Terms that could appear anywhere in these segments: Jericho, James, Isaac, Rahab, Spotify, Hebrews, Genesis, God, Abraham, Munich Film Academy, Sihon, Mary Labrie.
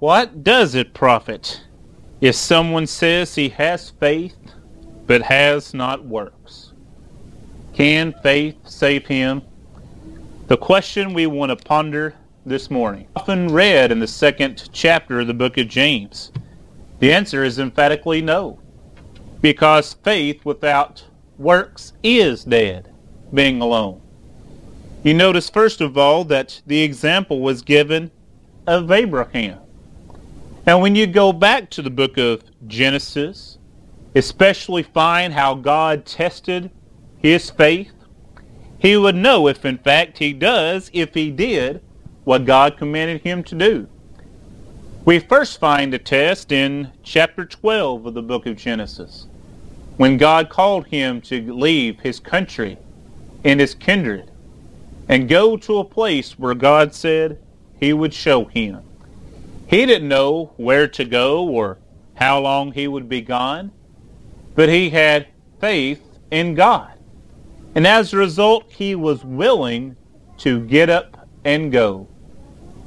What does it profit if someone says he has faith but has not works? Can faith save him? The question we want to ponder this morning, often read in the second chapter of the book of James, the answer is emphatically no, because faith without works is dead, being alone. You notice first of all that the example was given of Abraham. And when you go back to the book of Genesis, especially find how God tested his faith, he would know if in fact he did what God commanded him to do. We first find the test in chapter 12 of the book of Genesis, when God called him to leave his country and his kindred and go to a place where God said he would show him. He didn't know where to go or how long he would be gone, but he had faith in God. And as a result, he was willing to get up and go.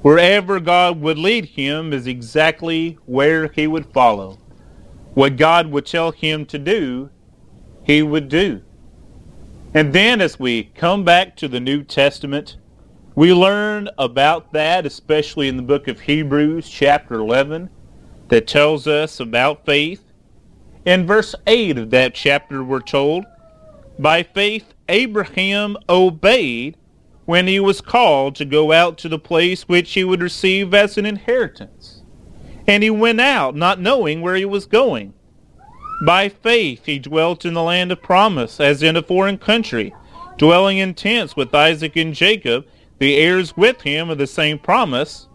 Wherever God would lead him is exactly where he would follow. What God would tell him to do, he would do. And then as we come back to the New Testament, we learn about that, especially in the book of Hebrews, chapter 11, that tells us about faith. In verse 8 of that chapter, we're told, by faith Abraham obeyed when he was called to go out to the place which he would receive as an inheritance. And he went out, not knowing where he was going. By faith he dwelt in the land of promise, as in a foreign country, dwelling in tents with Isaac and Jacob, the heirs with him of the same promise,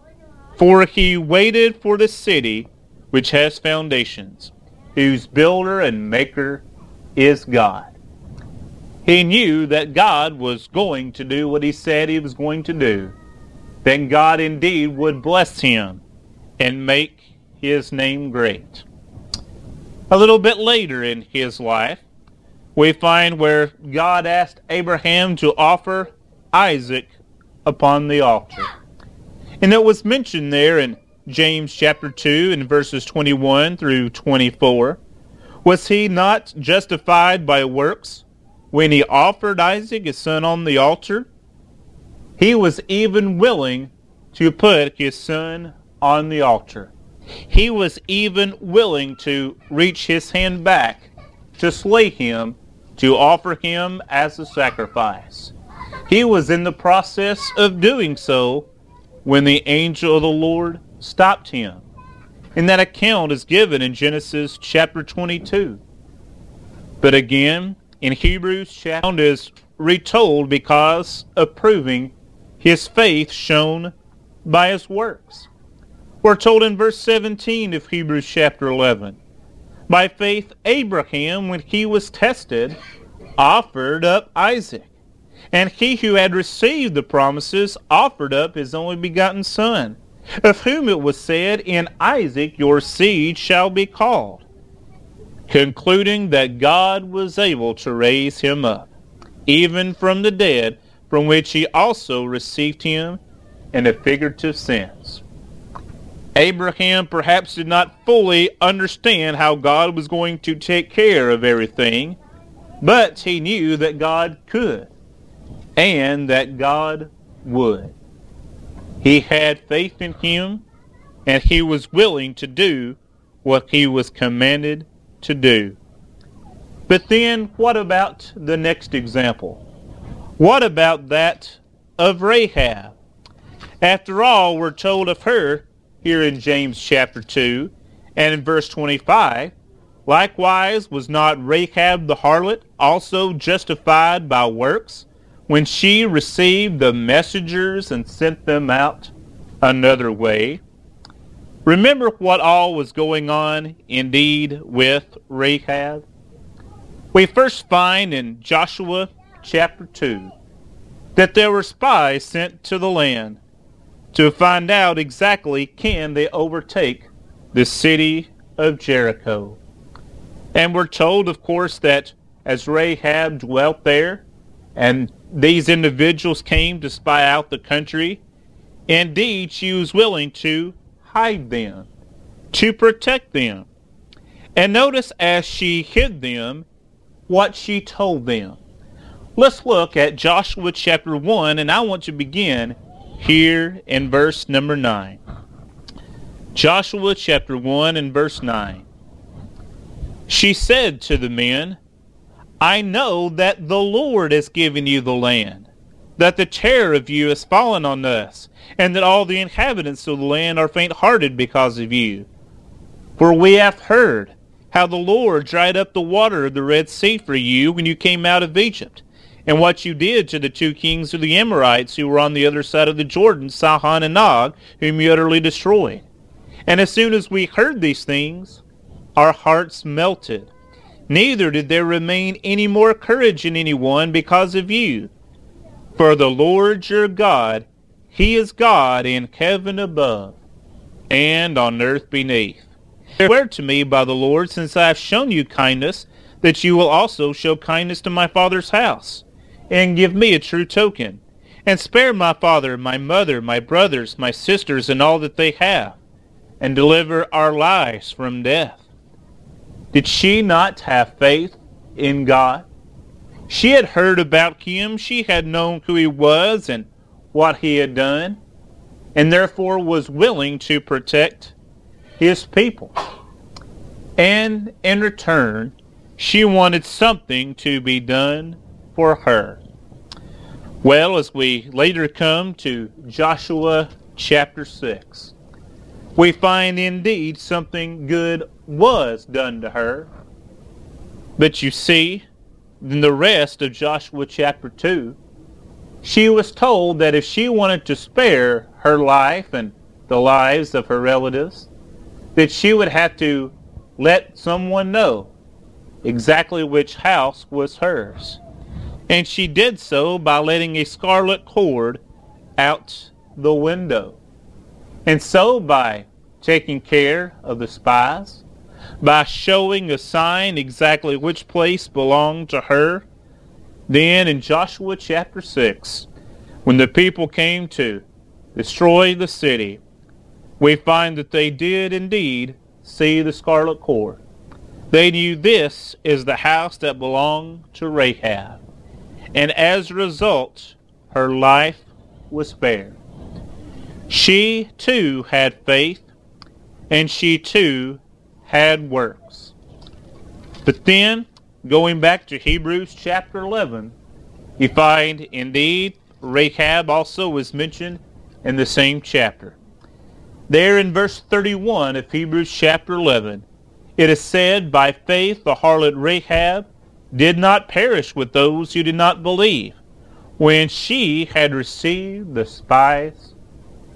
for he waited for the city which has foundations, whose builder and maker is God. He knew that God was going to do what he said he was going to do. Then God indeed would bless him and make his name great. A little bit later in his life, we find where God asked Abraham to offer Isaac upon the altar. And it was mentioned there in James chapter 2 and verses 21 through 24. Was he not justified by works when he offered Isaac his son on the altar? He was even willing to put his son on the altar. He was even willing to reach his hand back to slay him, to offer him as a sacrifice. He was in the process of doing so when the angel of the Lord stopped him. And that account is given in Genesis chapter 22. But again, in Hebrews, chapter is retold because of proving his faith shown by his works. We're told in verse 17 of Hebrews chapter 11, by faith Abraham, when he was tested, offered up Isaac. And he who had received the promises offered up his only begotten son, of whom it was said, in Isaac your seed shall be called, concluding that God was able to raise him up, even from the dead, from which he also received him in a figurative sense. Abraham perhaps did not fully understand how God was going to take care of everything, but he knew that God could. And that God would. He had faith in him, and he was willing to do what he was commanded to do. But then what about the next example? What about that of Rahab? After all, we're told of her here in James chapter 2 and in verse 25, likewise was not Rahab the harlot also justified by works, when she received the messengers and sent them out another way? Remember what all was going on indeed with Rahab? We first find in Joshua chapter 2 that there were spies sent to the land to find out exactly can they overtake the city of Jericho. And we're told, of course, that as Rahab dwelt there and these individuals came to spy out the country, indeed, she was willing to hide them, to protect them. And notice as she hid them, what she told them. Let's look at Joshua chapter 1, and I want to begin here in verse number 9. Joshua chapter 1 and verse 9. She said to the men, I know that the Lord has given you the land, that the terror of you has fallen on us, and that all the inhabitants of the land are faint-hearted because of you. For we have heard how the Lord dried up the water of the Red Sea for you when you came out of Egypt, and what you did to the two kings of the Amorites who were on the other side of the Jordan, Sihon and Og, whom you utterly destroyed. And as soon as we heard these things, our hearts melted. Neither did there remain any more courage in anyone because of you. For the Lord your God, he is God in heaven above, and on earth beneath. Swear to me by the Lord, since I have shown you kindness, that you will also show kindness to my father's house, and give me a true token, and spare my father, my mother, my brothers, my sisters, and all that they have, and deliver our lives from death. Did she not have faith in God? She had heard about him. She had known who he was and what he had done, and therefore was willing to protect his people. And in return, she wanted something to be done for her. Well, as we later come to Joshua chapter 6, we find indeed something good was done to her. But you see, in the rest of Joshua chapter 2, she was told that if she wanted to spare her life and the lives of her relatives, that she would have to let someone know exactly which house was hers. And she did so by letting a scarlet cord out the window. And so by taking care of the spies, by showing a sign exactly which place belonged to her, then in Joshua chapter 6, when the people came to destroy the city, we find that they did indeed see the scarlet cord. They knew this is the house that belonged to Rahab. And as a result, her life was spared. She too had faith, and she too had works. But then, going back to Hebrews chapter 11, you find indeed Rahab also was mentioned in the same chapter. There in verse 31 of Hebrews chapter 11, it is said, by faith the harlot Rahab did not perish with those who did not believe, when she had received the spies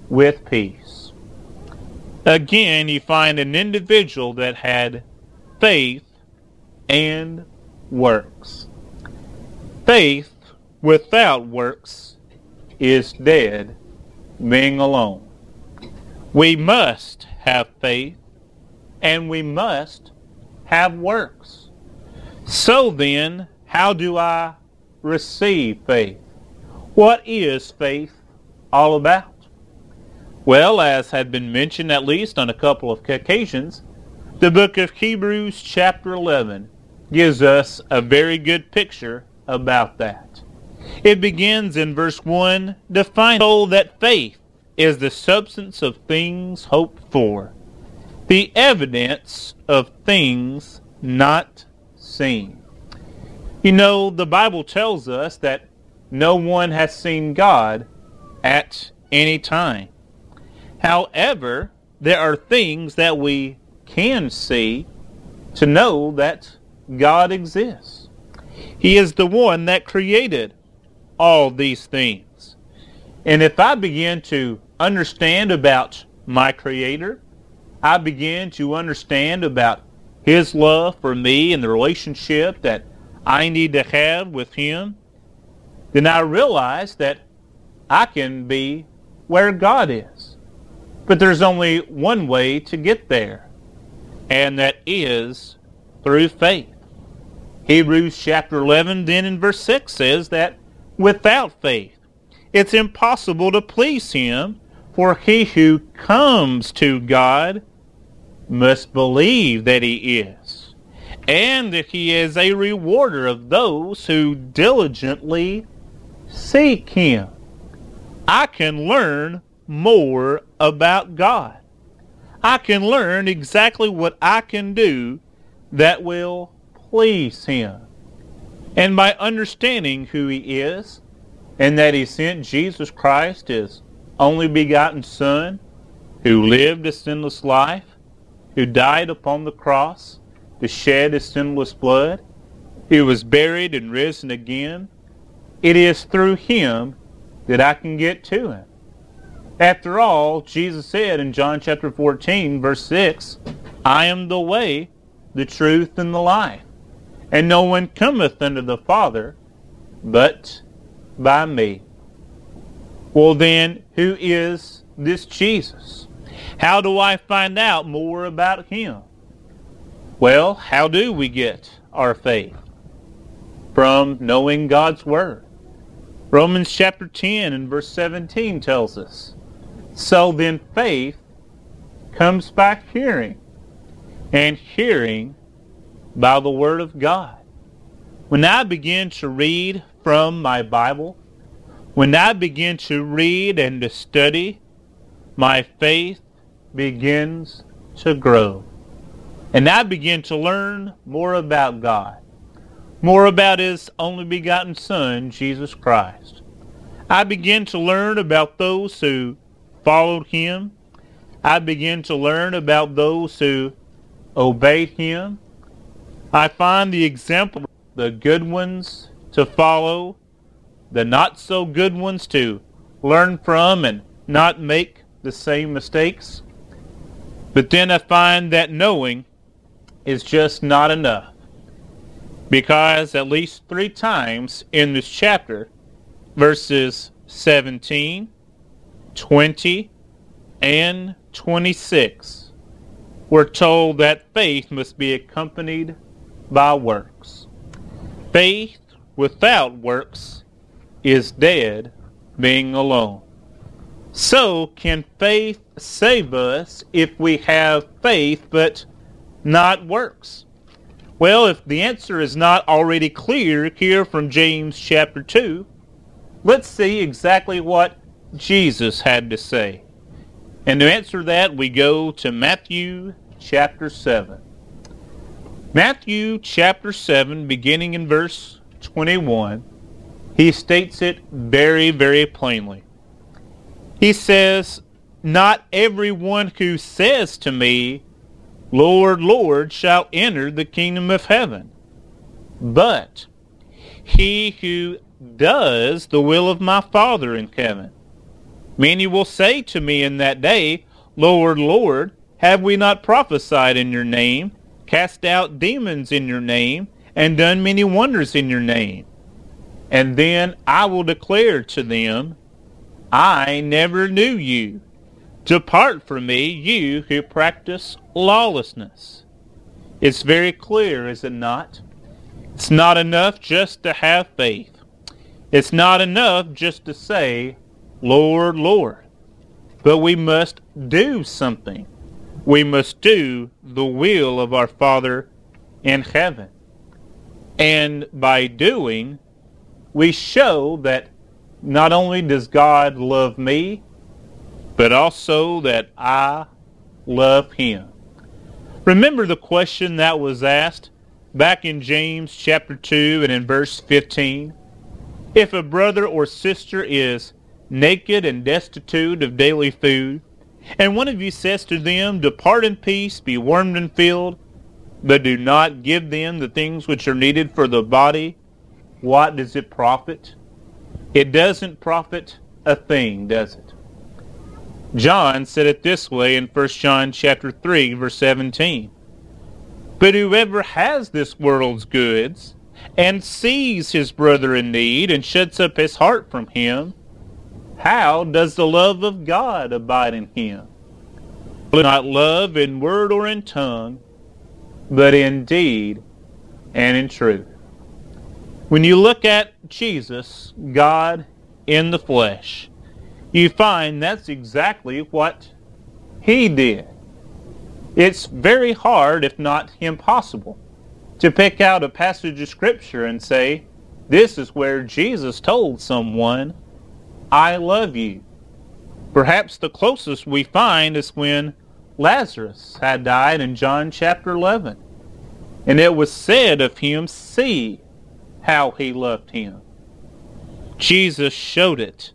with peace. Again, you find an individual that had faith and works. Faith without works is dead, being alone. We must have faith, and we must have works. So then, how do I receive faith? What is faith all about? Well, as had been mentioned at least on a couple of occasions, the book of Hebrews chapter 11 gives us a very good picture about that. It begins in verse 1, defining that faith is the substance of things hoped for, the evidence of things not seen. You know, the Bible tells us that no one has seen God at any time. However, there are things that we can see to know that God exists. He is the one that created all these things. And if I begin to understand about my Creator, I begin to understand about His love for me and the relationship that I need to have with Him, then I realize that I can be where God is. But there's only one way to get there, and that is through faith. Hebrews chapter 11 then in verse 6 says that without faith it's impossible to please Him, For he who comes to God must believe that he is, and that he is a rewarder of those who diligently seek him. I can learn more about God. I can learn exactly what I can do that will please him. And by understanding who he is, and that he sent Jesus Christ, his only begotten Son, who lived a sinless life, who died upon the cross to shed his sinless blood, who was buried and risen again, it is through him that I can get to him. After all, Jesus said in John chapter 14, verse 6, I am the way, the truth, and the life, and no one cometh unto the Father but by me. Well then, who is this Jesus? How do I find out more about him? Well, how do we get our faith? From knowing God's Word. Romans chapter 10 and verse 17 tells us, so then faith comes by hearing, and hearing by the Word of God. When I begin to read from my Bible, when I begin to read and to study, my faith begins to grow. And I begin to learn more about God, more about his only begotten Son, Jesus Christ. I begin to learn about those who followed him. I begin to learn about those who obeyed him. I find the example, the good ones to follow, the not so good ones to learn from and not make the same mistakes. But then I find that knowing is just not enough, because at least three times in this chapter, verses 17, 20, and 26, we're told that faith must be accompanied by works. Faith without works is dead, being alone. So can faith save us if we have faith but not works? Well, if the answer is not already clear here from James chapter 2, let's see exactly what Jesus had to say. And to answer that, we go to Matthew chapter 7. Matthew chapter 7, beginning in verse 21, he states it very, very plainly. He says, not everyone who says to me, Lord, Lord, shall enter the kingdom of heaven, but he who does the will of my Father in heaven. Many will say to me in that day, Lord, Lord, have we not prophesied in your name? Cast out demons in your name, and done many wonders in your name. And then I will declare to them, I never knew you. Depart from me, you who practice lawlessness. It's very clear, is it not? It's not enough just to have faith. It's not enough just to say, Lord, Lord. But we must do something. We must do the will of our Father in heaven. And by doing, we show that not only does God love me, but also that I love him. Remember the question that was asked back in James chapter 2 and in verse 15? If a brother or sister is naked and destitute of daily food, and one of you says to them, depart in peace, be warmed and filled, but do not give them the things which are needed for the body, what does it profit? It doesn't profit a thing, does it? John said it this way in 1 John chapter 3, verse 17. But whoever has this world's goods and sees his brother in need and shuts up his heart from him, how does the love of God abide in him? Not love in word or in tongue, but in deed and in truth. When you look at Jesus, God in the flesh, you find that's exactly what he did. It's very hard, if not impossible, to pick out a passage of Scripture and say, this is where Jesus told someone, I love you. Perhaps the closest we find is when Lazarus had died in John chapter 11. And it was said of him, see how he loved him. Jesus showed it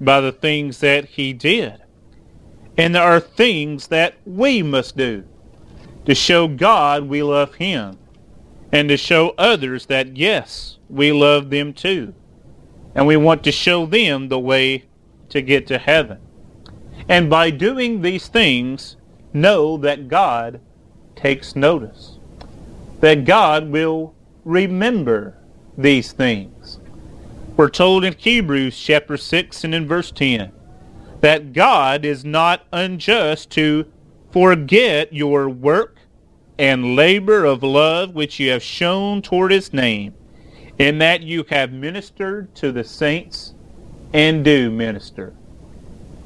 by the things that he did. And there are things that we must do to show God we love him, and to show others that, yes, we love them too. And we want to show them the way to get to heaven. And by doing these things, know that God takes notice, that God will remember these things. We're told in Hebrews chapter 6 and in verse 10 that God is not unjust to forget your work and labor of love which you have shown toward his name, in that you have ministered to the saints and do minister.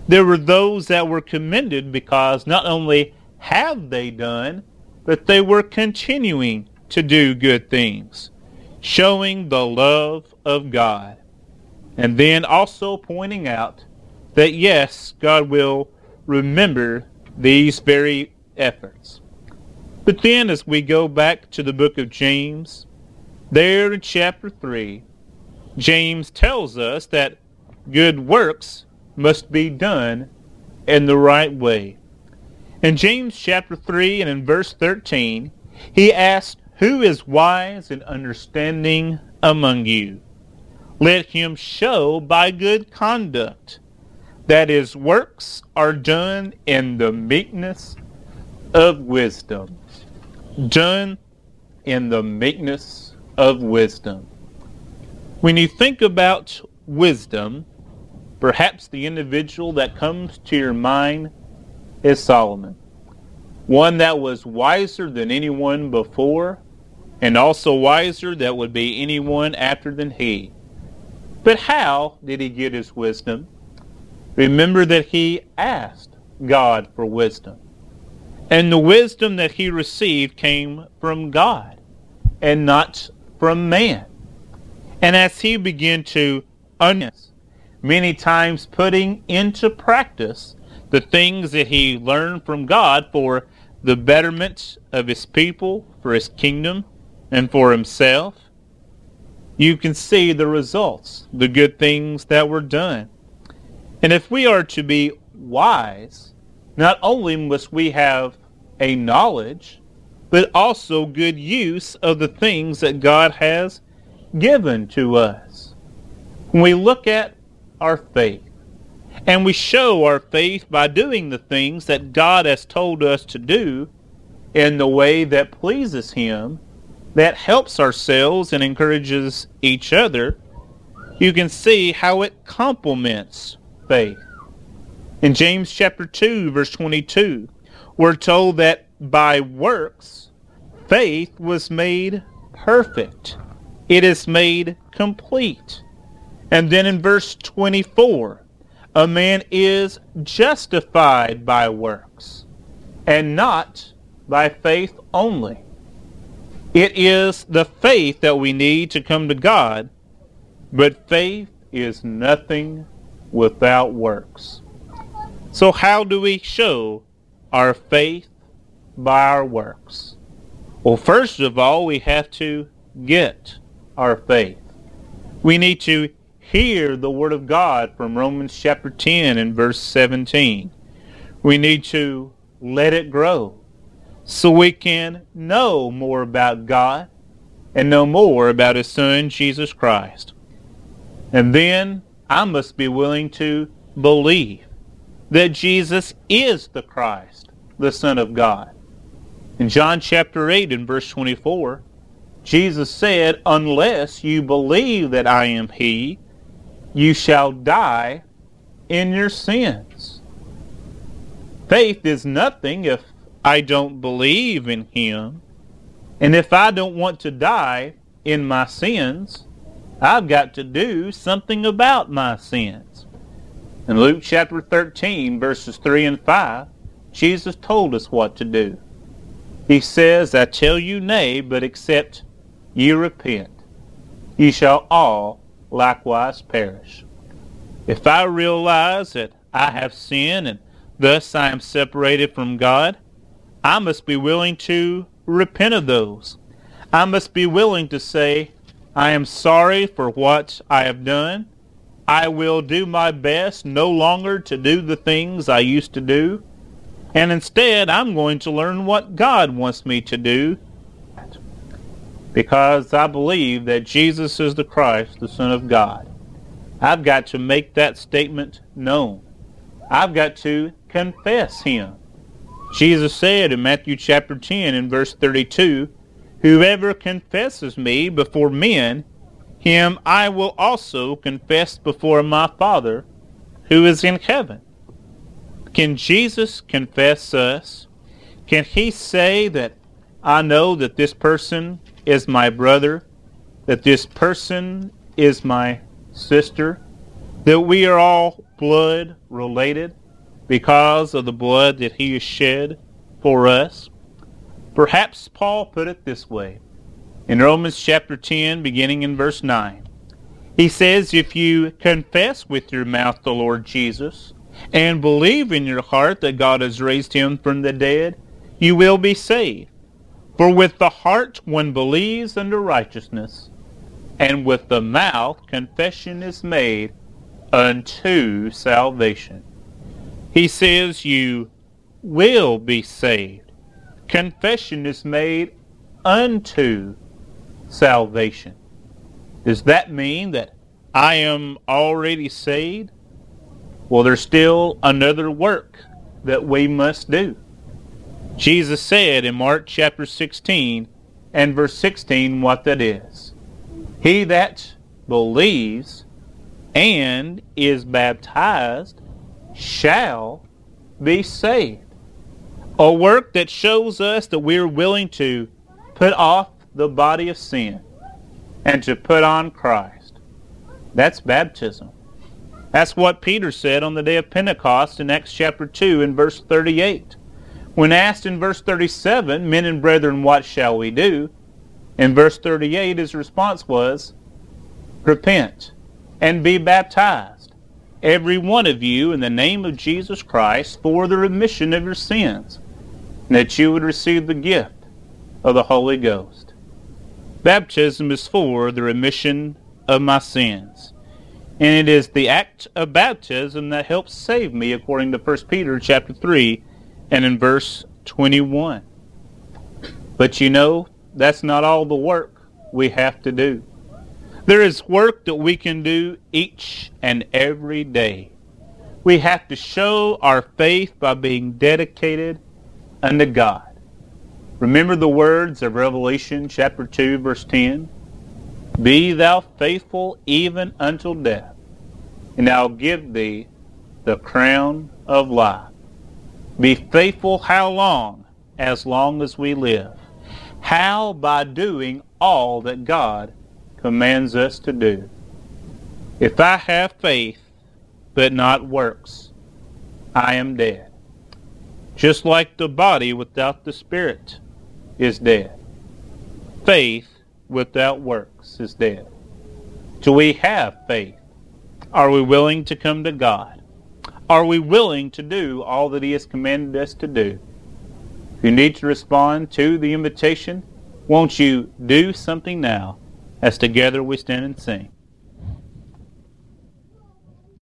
There were those that were commended because not only have they done, but they were continuing to do good things, showing the love of God. And then also pointing out that yes, God will remember these very efforts. But then as we go back to the book of James, there in chapter 3, James tells us that good works must be done in the right way. In James chapter 3 and in verse 13, he asks, who is wise and understanding among you? Let him show by good conduct that his works are done in the meekness of wisdom. Done in the meekness of wisdom. When you think about wisdom, perhaps the individual that comes to your mind is Solomon, one that was wiser than anyone before, and also wiser that would be anyone after than he. But how did he get his wisdom? Remember that he asked God for wisdom. And the wisdom that he received came from God and not from man. And as he began to understand, many times putting into practice the things that he learned from God for the betterment of his people, for his kingdom, and for himself, you can see the results, the good things that were done. And if we are to be wise, not only must we have a knowledge, but also good use of the things that God has given to us. When we look at our faith, and we show our faith by doing the things that God has told us to do in the way that pleases him, that helps ourselves and encourages each other, you can see how it complements faith. In James chapter 2, verse 22, we're told that by works, faith was made perfect. It is made complete. And then in verse 24, a man is justified by works and not by faith only. It is the faith that we need to come to God, but faith is nothing without works. So how do we show our faith by our works? Well, first of all, we have to get our faith. We need to hear the word of God from Romans chapter 10 and verse 17. We need to let it grow so we can know more about God and know more about his son, Jesus Christ. And then I must be willing to believe that Jesus is the Christ, the Son of God. In John chapter 8 and verse 24, Jesus said, unless you believe that I am he, you shall die in your sins. Faith is nothing if I don't believe in him. And if I don't want to die in my sins, I've got to do something about my sins. In Luke chapter 13, verses 3 and 5, Jesus told us what to do. He says, I tell you nay, but except ye repent, ye shall all likewise perish. If I realize that I have sinned and thus I am separated from God, I must be willing to repent of those. I must be willing to say, I am sorry for what I have done. I will do my best no longer to do the things I used to do. And instead, I'm going to learn what God wants me to do, because I believe that Jesus is the Christ, the Son of God. I've got to make that statement known. I've got to confess him. Jesus said in Matthew chapter 10 and verse 32, whoever confesses me before men, him I will also confess before my Father who is in heaven. Can Jesus confess us? Can he say that I know that this person is my brother, that this person is my sister, that we are all blood related because of the blood that he has shed for us? Perhaps Paul put it this way. In Romans chapter 10, beginning in verse 9, he says, if you confess with your mouth the Lord Jesus and believe in your heart that God has raised him from the dead, you will be saved. For with the heart one believes unto righteousness, and with the mouth confession is made unto salvation. He says, you will be saved. Confession is made unto salvation. Does that mean that I am already saved? Well, there's still another work that we must do. Jesus said in Mark chapter 16 and verse 16 what that is. He that believes and is baptized shall be saved. A work that shows us that we're willing to put off the body of sin and to put on Christ. That's baptism. That's what Peter said on the day of Pentecost in Acts chapter 2 and verse 38. When asked in verse 37, men and brethren, what shall we do? In verse 38, his response was, repent and be baptized, every one of you, in the name of Jesus Christ, for the remission of your sins, and that you would receive the gift of the Holy Ghost. Baptism is for the remission of my sins. And it is the act of baptism that helps save me, according to 1 Peter chapter 3 and in verse 21. But you know, that's not all the work we have to do. There is work that we can do each and every day. We have to show our faith by being dedicated unto God. Remember the words of Revelation chapter 2 verse 10. Be thou faithful even until death, and I'll give thee the crown of life. Be faithful how long? As long as we live. How? By doing all that God commands us to do. If I have faith but not works, I am dead. Just like the body without the spirit is dead, faith without works is dead. Do we have faith? Are we willing to come to God? Are we willing to do all that he has commanded us to do? If you need to respond to the invitation, won't you do something now as together we stand and sing.